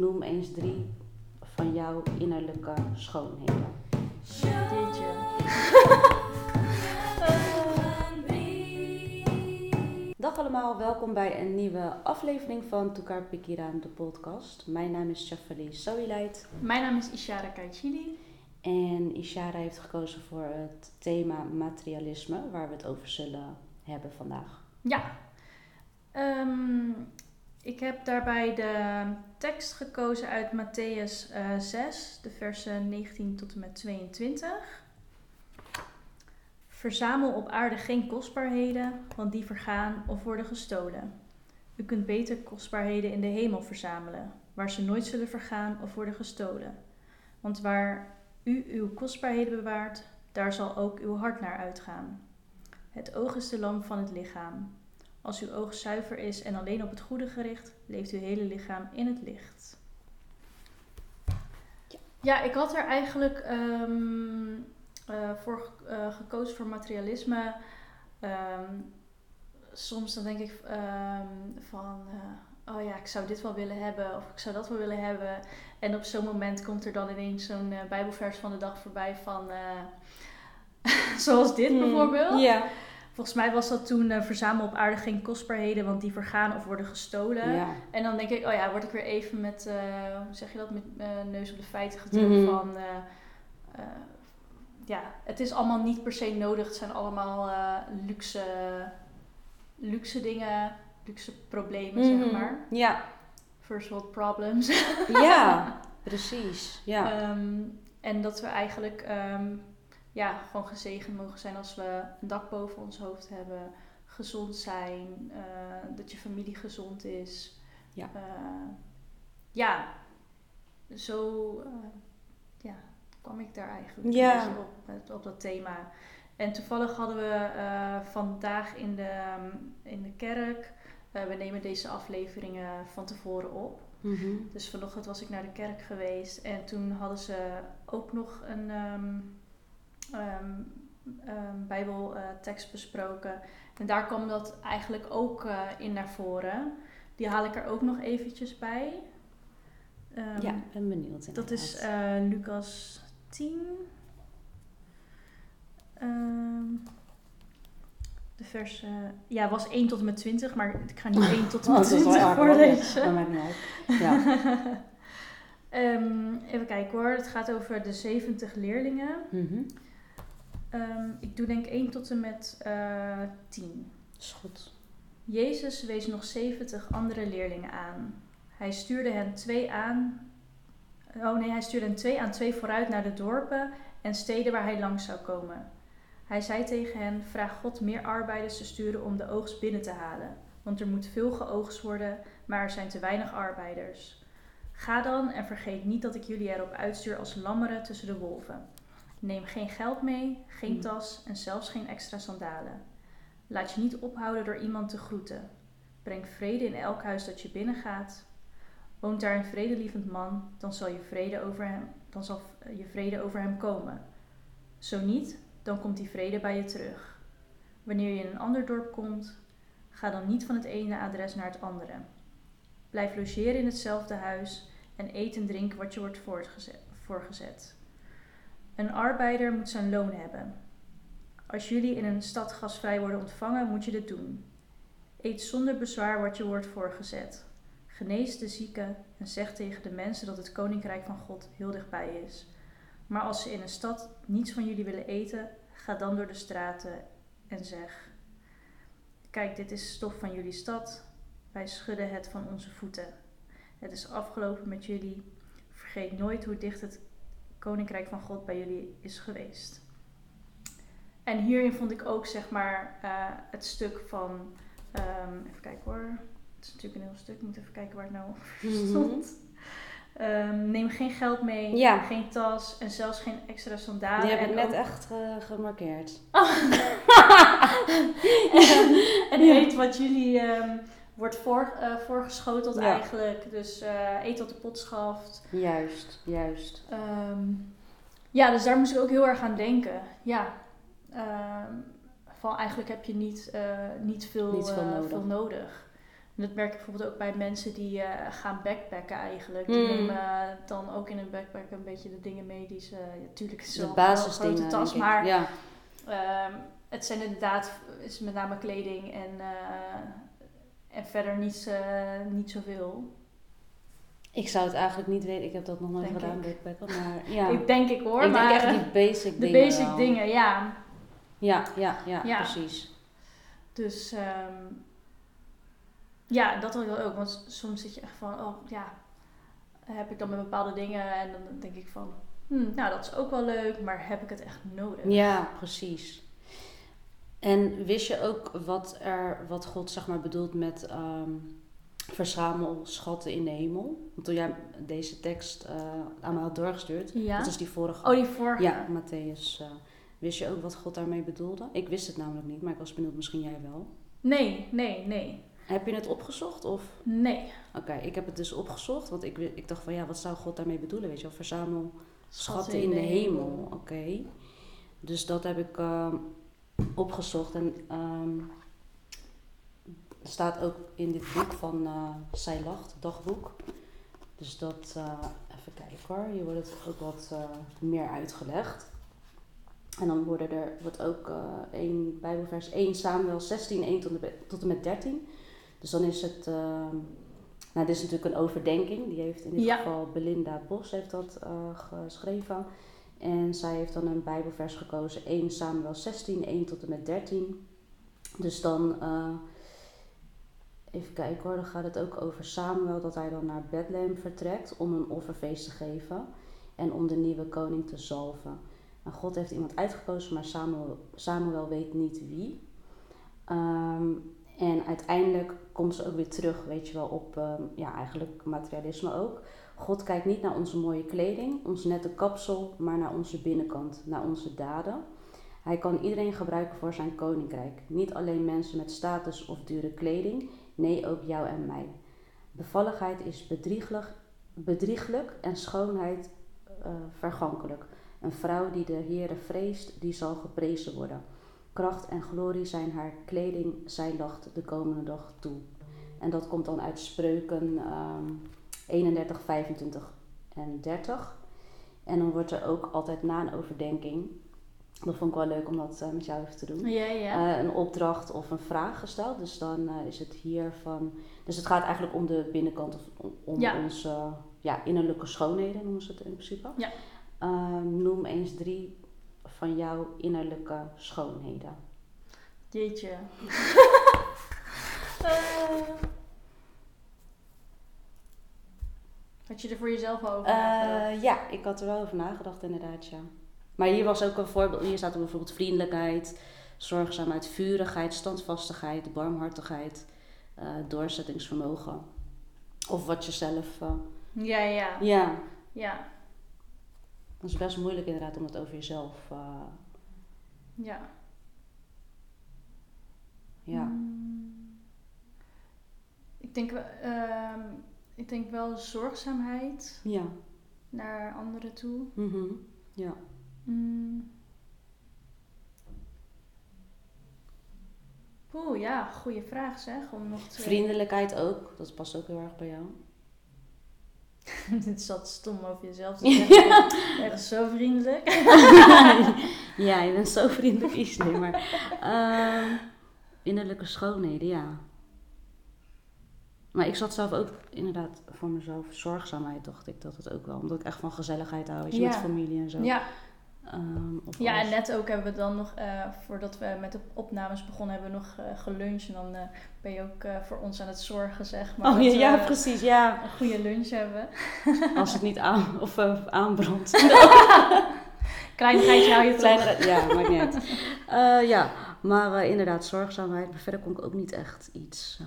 Noem eens 3 van jouw innerlijke schoonheden. Ditje. Dag allemaal, welkom bij een nieuwe aflevering van Tukar Pikiran, de podcast. Mijn naam is Chavalee Sohilait. Mijn naam is Ishara Kaitjily. En Ishara heeft gekozen voor het thema materialisme, waar we het over zullen hebben vandaag. Ja, ik heb daarbij de tekst gekozen uit Mattheüs 6, de versen 19 tot en met 22. Verzamel op aarde geen kostbaarheden, want die vergaan of worden gestolen. U kunt beter kostbaarheden in de hemel verzamelen, waar ze nooit zullen vergaan of worden gestolen. Want waar u uw kostbaarheden bewaart, daar zal ook uw hart naar uitgaan. Het oog is de lamp van het lichaam. Als uw oog zuiver is en alleen op het goede gericht, leeft uw hele lichaam in het licht. Ja, ik had er eigenlijk voor gekozen voor materialisme. Soms dan denk ik oh ja, ik zou dit wel willen hebben of ik zou dat wel willen hebben. En op zo'n moment komt er dan ineens zo'n bijbelvers van de dag voorbij van zoals dit bijvoorbeeld. Yeah. Volgens mij was dat toen verzamel op aarde geen kostbaarheden, want die vergaan of worden gestolen. Yeah. En dan denk ik, oh ja, word ik weer even met, hoe zeg je dat, met neus op de feiten gedrukt van... ja, het is allemaal niet per se nodig. Het zijn allemaal luxe dingen, luxe problemen, zeg maar. Ja. Yeah. First world problems. Ja, precies. Yeah. En dat we eigenlijk gewoon gezegend mogen zijn als we een dak boven ons hoofd hebben, gezond zijn, dat je familie gezond is. Ja. Zo kwam ik daar eigenlijk op dat thema. En toevallig hadden we vandaag in de kerk, we nemen deze afleveringen van tevoren op. Mm-hmm. Dus vanochtend was ik naar de kerk geweest en toen hadden ze ook nog een bijbeltekst besproken. En daar kwam dat eigenlijk ook in naar voren. Die haal ik er ook nog eventjes bij. Ik ben benieuwd. Inderdaad. Dat is Lucas 10. De versen... Ja, was 1 tot en met 20, maar ik ga niet 1 tot en met 20 voorlezen. Dat maakt niet uit. Ja. Even kijken hoor. Het gaat over de 70 leerlingen. Mm-hmm. Ik doe denk 1 tot en met 10. Is goed. Jezus wees nog 70 andere leerlingen aan. Hij stuurde hen 2 aan 2 vooruit naar de dorpen en steden waar hij langs zou komen. Hij zei tegen hen, vraag God meer arbeiders te sturen om de oogst binnen te halen. Want er moet veel geoogst worden, maar er zijn te weinig arbeiders. Ga dan en vergeet niet dat ik jullie erop uitstuur als lammeren tussen de wolven. Neem geen geld mee, geen tas en zelfs geen extra sandalen. Laat je niet ophouden door iemand te groeten. Breng vrede in elk huis dat je binnengaat. Woont daar een vredelievend man, dan zal je vrede over hem komen. Zo niet, dan komt die vrede bij je terug. Wanneer je in een ander dorp komt, ga dan niet van het ene adres naar het andere. Blijf logeren in hetzelfde huis en eet en drink wat je wordt voorgezet. Een arbeider moet zijn loon hebben. Als jullie in een stad gastvrij worden ontvangen, moet je dit doen. Eet zonder bezwaar wat je wordt voorgezet. Genees de zieken en zeg tegen de mensen dat het koninkrijk van God heel dichtbij is. Maar als ze in een stad niets van jullie willen eten, ga dan door de straten en zeg: kijk, dit is stof van jullie stad. Wij schudden het van onze voeten. Het is afgelopen met jullie. Vergeet nooit hoe dicht het koninkrijk van God bij jullie is geweest. En hierin vond ik ook het stuk van... even kijken hoor. Het is natuurlijk een heel stuk. Ik moet even kijken waar het nou over stond. Neem geen geld mee, geen tas en zelfs geen extra sandalen. Die heb ik net echt gemarkeerd. Oh. en weet wat jullie wordt voorgeschoteld eigenlijk. Dus eet wat de pot schaft. Juist. Dus daar moest ik ook heel erg aan denken. Ja. Van eigenlijk heb je niet veel nodig. En dat merk ik bijvoorbeeld ook bij mensen die gaan backpacken eigenlijk. Die nemen dan ook in een backpack een beetje de dingen mee die ze... Natuurlijk is het wel een grote tas, maar het zijn inderdaad is met name kleding en verder niet zoveel. Ik zou het eigenlijk niet weten. Ik heb dat nog nooit gedaan, backpacken. Maar ja. Ik denk ik hoor. Ik maar denk echt die basic de dingen. De basic wel. Dingen, ja. Ja, precies. Dus... ja, dat had ik ook. Want soms zit je echt van, oh ja, heb ik dan met bepaalde dingen. En dan denk ik van, nou dat is ook wel leuk, maar heb ik het echt nodig? Ja, precies. En wist je ook wat God zeg maar bedoelt met verzamel schatten in de hemel? Want toen jij deze tekst aan me had doorgestuurd, dat is die vorige. Oh, die vorige. Ja, Mattheüs. Wist je ook wat God daarmee bedoelde? Ik wist het namelijk niet, maar ik was benieuwd, misschien jij wel. Nee. Heb je het opgezocht? Of? Nee. Oké, ik heb het dus opgezocht. Want ik dacht van ja, wat zou God daarmee bedoelen? Weet je wel, verzamel schatten in de hemel. Oké. Dus dat heb ik opgezocht. En staat ook in dit boek van Zij Lacht, dagboek. Dus dat, even kijken hoor. Hier wordt het ook wat meer uitgelegd. En dan wordt ook één Bijbelvers 1 Samuël 16, 1 tot en met 13. Dus dan is het, nou dit is natuurlijk een overdenking, die heeft in dit geval Belinda Bos heeft dat geschreven. En zij heeft dan een Bijbelvers gekozen, 1 Samuël 16, 1 tot en met 13. Dus dan, even kijken hoor, dan gaat het ook over Samuël, dat hij dan naar Bethlehem vertrekt om een offerfeest te geven. En om de nieuwe koning te zalven. En God heeft iemand uitgekozen, maar Samuël weet niet wie. En uiteindelijk komt ze ook weer terug, weet je wel, op eigenlijk materialisme ook. God kijkt niet naar onze mooie kleding, ons nette kapsel, maar naar onze binnenkant, naar onze daden. Hij kan iedereen gebruiken voor zijn koninkrijk. Niet alleen mensen met status of dure kleding, nee ook jou en mij. Bevalligheid is bedrieglijk en schoonheid vergankelijk. Een vrouw die de Heere vreest, die zal geprezen worden. Kracht en glorie zijn haar kleding, zij lacht de komende dag toe. En dat komt dan uit Spreuken 31, 25 en 30. En dan wordt er ook altijd na een overdenking, dat vond ik wel leuk om dat met jou even te doen, een opdracht of een vraag gesteld. Dus dan is het hier van... Dus het gaat eigenlijk om de binnenkant, of om onze innerlijke schoonheden, noemen ze het in principe. Ja. Noem eens 3 van jouw innerlijke schoonheden. Jeetje. Had je er voor jezelf over nagedacht? Ja, ik had er wel over nagedacht inderdaad, ja. Maar hier was ook een voorbeeld. Hier staat er bijvoorbeeld vriendelijkheid, zorgzaamheid, vurigheid, standvastigheid, barmhartigheid, doorzettingsvermogen. Of wat je zelf... Ja. Dat is best moeilijk inderdaad om het over jezelf... Ik denk wel zorgzaamheid naar anderen toe. Mm-hmm. Ja. Goede vraag zeg. Om nog te... Vriendelijkheid ook, dat past ook heel erg bij jou. Dit zat stom over jezelf te zeggen. Je bent zo vriendelijk. Ja, je bent zo vriendelijk. Iets niet, maar innerlijke schoonheden, ja. Maar ik zat zelf ook inderdaad voor mezelf. Zorgzaamheid dacht ik dat het ook wel. Omdat ik echt van gezelligheid hou. Weet je, met familie en zo. Ja. En net ook hebben we dan nog, voordat we met de opnames begonnen, hebben we nog geluncht. En dan ben je ook voor ons aan het zorgen, zeg maar. Oh, ja, precies, ja. Een goede lunch hebben. Als het niet aanbrandt. Kleinigheidje hou je toch? Ja, maakt niet uit. Maar inderdaad, zorgzaamheid. Maar verder kon ik ook niet echt iets...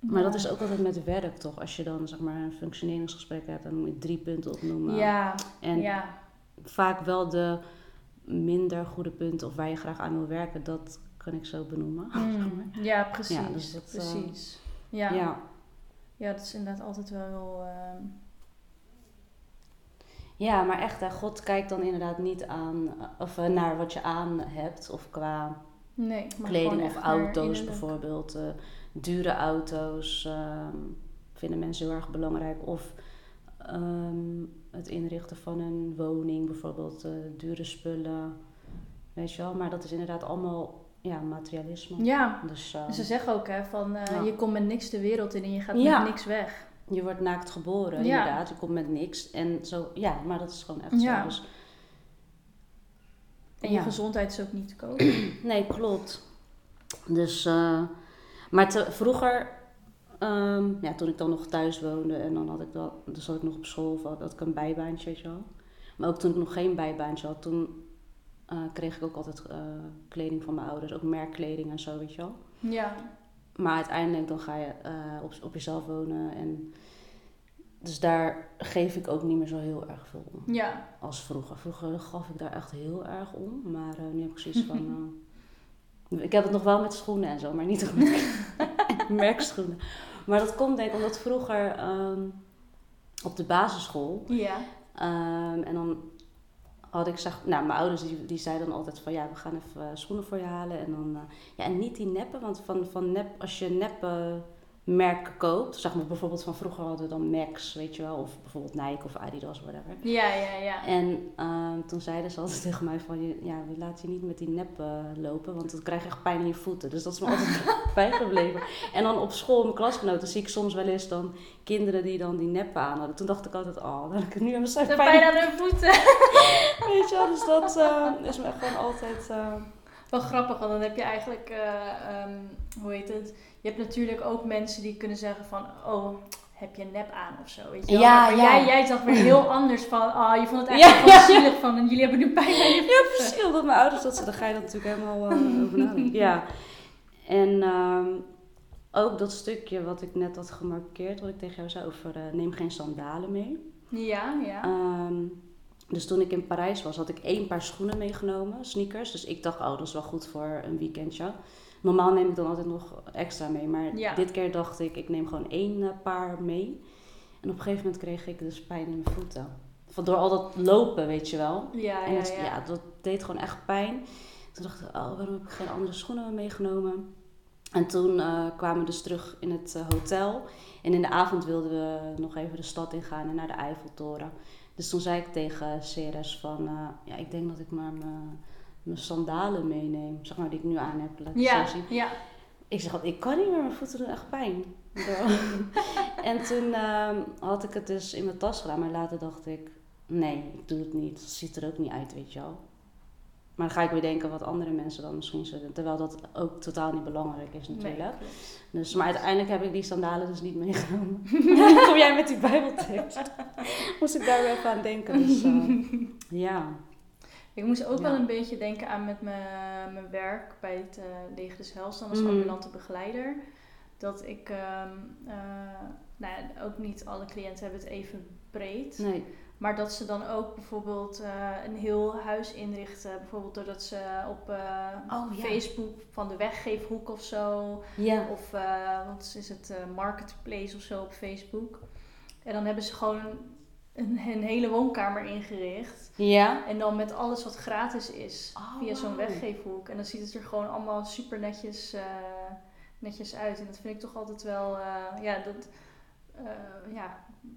Maar dat is ook altijd met werk, toch? Als je dan zeg maar een functioneringsgesprek hebt, dan moet je 3 punten opnoemen. Ja. En vaak wel de minder goede punten of waar je graag aan wil werken, dat kan ik zo benoemen. Ja, precies. Ja, dus dat, precies. Ja, dat is inderdaad altijd wel heel... Ja, maar echt, God kijkt dan inderdaad niet aan, of naar wat je aan hebt of qua... Nee, kleding of auto's bijvoorbeeld. Dure auto's vinden mensen heel erg belangrijk. Of het inrichten van een woning, bijvoorbeeld dure spullen. Weet je wel, maar dat is inderdaad allemaal materialisme. Ja, dus ze zeggen ook van je komt met niks de wereld in en je gaat met niks weg. Je wordt naakt geboren, inderdaad. Je komt met niks. En zo, maar dat is gewoon echt zo. Dus, en je gezondheid is ook niet te koop. Nee, klopt. Dus, maar vroeger, toen ik dan nog thuis woonde en dan had ik dat, dus zat ik nog op school, had ik een bijbaantje, weet je wel. Maar ook toen ik nog geen bijbaantje had, toen kreeg ik ook altijd kleding van mijn ouders, ook merkkleding en zo, weet je wel. Ja. Maar uiteindelijk dan ga je op jezelf wonen en dus daar geef ik ook niet meer zo heel erg veel om. Ja. Als vroeger. Vroeger gaf ik daar echt heel erg om, maar nu heb ik zoiets van... ik heb het nog wel met schoenen en zo, maar niet met merkschoenen. Maar dat komt denk ik omdat vroeger op de basisschool... Ja. En dan had ik... mijn ouders die zeiden dan altijd van... we gaan even schoenen voor je halen. En dan... en niet die neppen, want van nep... Als je neppen... merken koopt, bijvoorbeeld van vroeger hadden we dan Max, weet je wel, of bijvoorbeeld Nike of Adidas, whatever. Ja. En toen zeiden ze altijd tegen mij van, we laten je niet met die nep lopen, want dan krijg je echt pijn in je voeten. Dus dat is me altijd bijgebleven. En dan op school, mijn klasgenoten, zie ik soms wel eens dan kinderen die dan die neppen aan hadden. Toen dacht ik altijd, dan heb ik nu aan mijn pijn aan hun voeten. Weet je wel, dus dat is me echt gewoon altijd... Wel grappig, want dan heb je eigenlijk, je hebt natuurlijk ook mensen die kunnen zeggen van, heb je een nep aan of zo, weet je wel. Ja, maar jij dacht weer heel anders van, je vond het eigenlijk wel zielig van, en jullie hebben nu pijn aan je voeten. Ja, verschil met mijn ouders, daar ga je dat natuurlijk helemaal over nadenken. Ja, en ook dat stukje wat ik net had gemarkeerd, wat ik tegen jou zei over neem geen sandalen mee. Ja. Dus toen ik in Parijs was, had ik 1 paar schoenen meegenomen, sneakers. Dus ik dacht, dat is wel goed voor een weekendje. Normaal neem ik dan altijd nog extra mee. Maar dit keer dacht ik, ik neem gewoon 1 paar mee. En op een gegeven moment kreeg ik dus pijn in mijn voeten. Door al dat lopen, weet je wel. Ja. Ja, dat deed gewoon echt pijn. Toen dacht ik, waarom heb ik geen andere schoenen meegenomen? En toen kwamen we dus terug in het hotel. En in de avond wilden we nog even de stad ingaan en naar de Eiffeltoren. Dus toen zei ik tegen Ceres van, ik denk dat ik maar mijn sandalen meeneem. Die ik nu aan heb, laat ik zo zien. Ja. Ik zeg, ik kan niet meer, mijn voeten doen echt pijn. En toen had ik het dus in mijn tas gedaan. Maar later dacht ik, nee, ik doe het niet. Het ziet er ook niet uit, weet je wel. Maar dan ga ik weer denken wat andere mensen dan misschien zullen. Terwijl dat ook totaal niet belangrijk is natuurlijk. Nee, dus, maar uiteindelijk heb ik die sandalen dus niet meegenomen. Kom jij met die bijbeltekst? Moest ik daar weer even aan denken. Dus, Ik moest ook wel een beetje denken aan met mijn werk bij het Leger des Heils. Dan als ambulante begeleider. Dat ik... ook niet alle cliënten hebben het even breed. Nee. Maar dat ze dan ook bijvoorbeeld een heel huis inrichten. Bijvoorbeeld doordat ze op Facebook van de weggeefhoek of zo. Ja. Of wat is het, marketplace of zo op Facebook. En dan hebben ze gewoon een hele woonkamer ingericht. Ja. En dan met alles wat gratis is. Via zo'n weggeefhoek. En dan ziet het er gewoon allemaal super netjes uit. En dat vind ik toch altijd wel...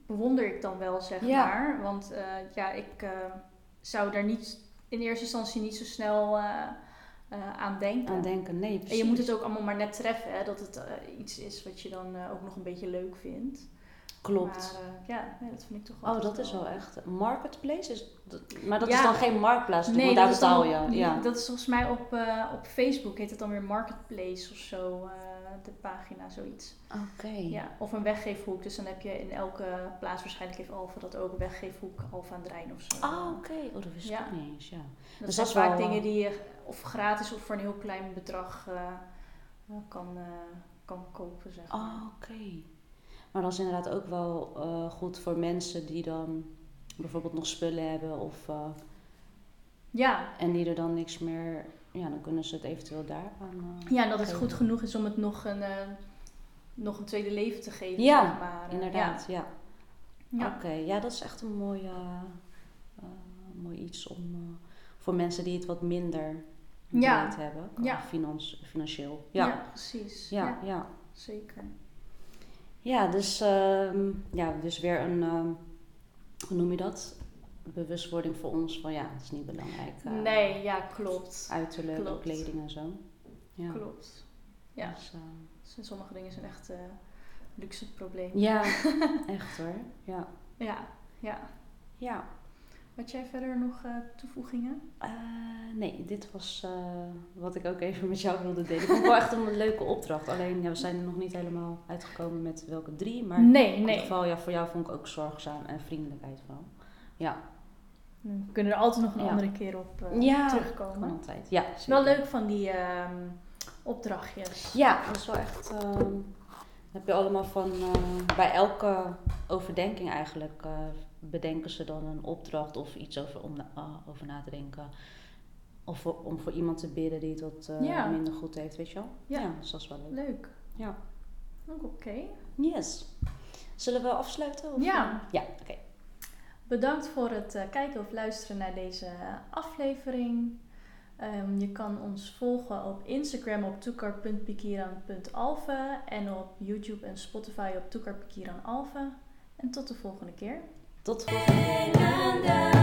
bewonder ik dan wel, maar. Want ik zou daar niet in eerste instantie niet zo snel aan denken. Nee, precies. En je moet het ook allemaal maar net treffen, hè, dat het iets is wat je dan ook nog een beetje leuk vindt. Klopt. Maar, dat vind ik toch wel. Dat is wel echt. Marketplace is... Maar dat is dan geen marktplaats, want daar betaal je. Ja. Dat is volgens mij op Facebook heet het dan weer Marketplace of zo. De pagina, zoiets. Oké. Ja, of een weggeefhoek. Dus dan heb je in elke plaats, waarschijnlijk heeft Alphen dat ook, een weggeefhoek, Alphen aan de Rijn of zo. Oké. Dat wist ik niet eens, Dat zijn vaak dingen die je of gratis of voor een heel klein bedrag kan kopen, maar. Oké. Maar dat is inderdaad ook wel goed voor mensen die dan bijvoorbeeld nog spullen hebben of... En die er dan niks meer... dan kunnen ze het eventueel daar aan... en dat het goed genoeg is om het nog een tweede leven te geven. Ja, inderdaad. Ja. Oké, dat is echt een mooi iets om voor mensen die het wat minder bereid hebben. Ja. Financieel. Ja, ja precies. Ja, ja, ja, zeker. Ja, dus weer een, hoe noem je dat? Bewustwording voor ons van ja, het is niet belangrijk. Nee, ja, klopt. Uiterlijk, klopt. Kleding en zo. Ja. Klopt. Ja, dus sommige dingen zijn echt luxe probleem. Ja, echt hoor. Ja. Ja, ja. Ja. Had jij verder nog toevoegingen? Nee, dit was wat ik ook even met jou wilde delen. Ik vond wel echt een leuke opdracht. Alleen, ja, we zijn er nog niet helemaal uitgekomen met welke drie. Maar in ieder geval, ja, voor jou vond ik ook zorgzaam en vriendelijkheid wel. Ja. We kunnen er altijd nog een andere keer op terugkomen. Ja, altijd. Ja, het is wel leuk van die opdrachtjes. Ja, dat is wel echt... heb je allemaal van... bij elke overdenking eigenlijk... bedenken ze dan een opdracht of iets over na te denken. Of om voor iemand te bidden die het wat minder goed heeft, weet je wel? Ja, ja, dus dat is wel leuk. Leuk. Ja. Oké. Yes. Zullen we afsluiten? Of ja, oké. Bedankt voor het kijken of luisteren naar deze aflevering. Je kan ons volgen op Instagram op tukar.pikiran.alphen en op YouTube en Spotify op tukar.pikiran.alphen. En tot de volgende keer. Tot volgende keer.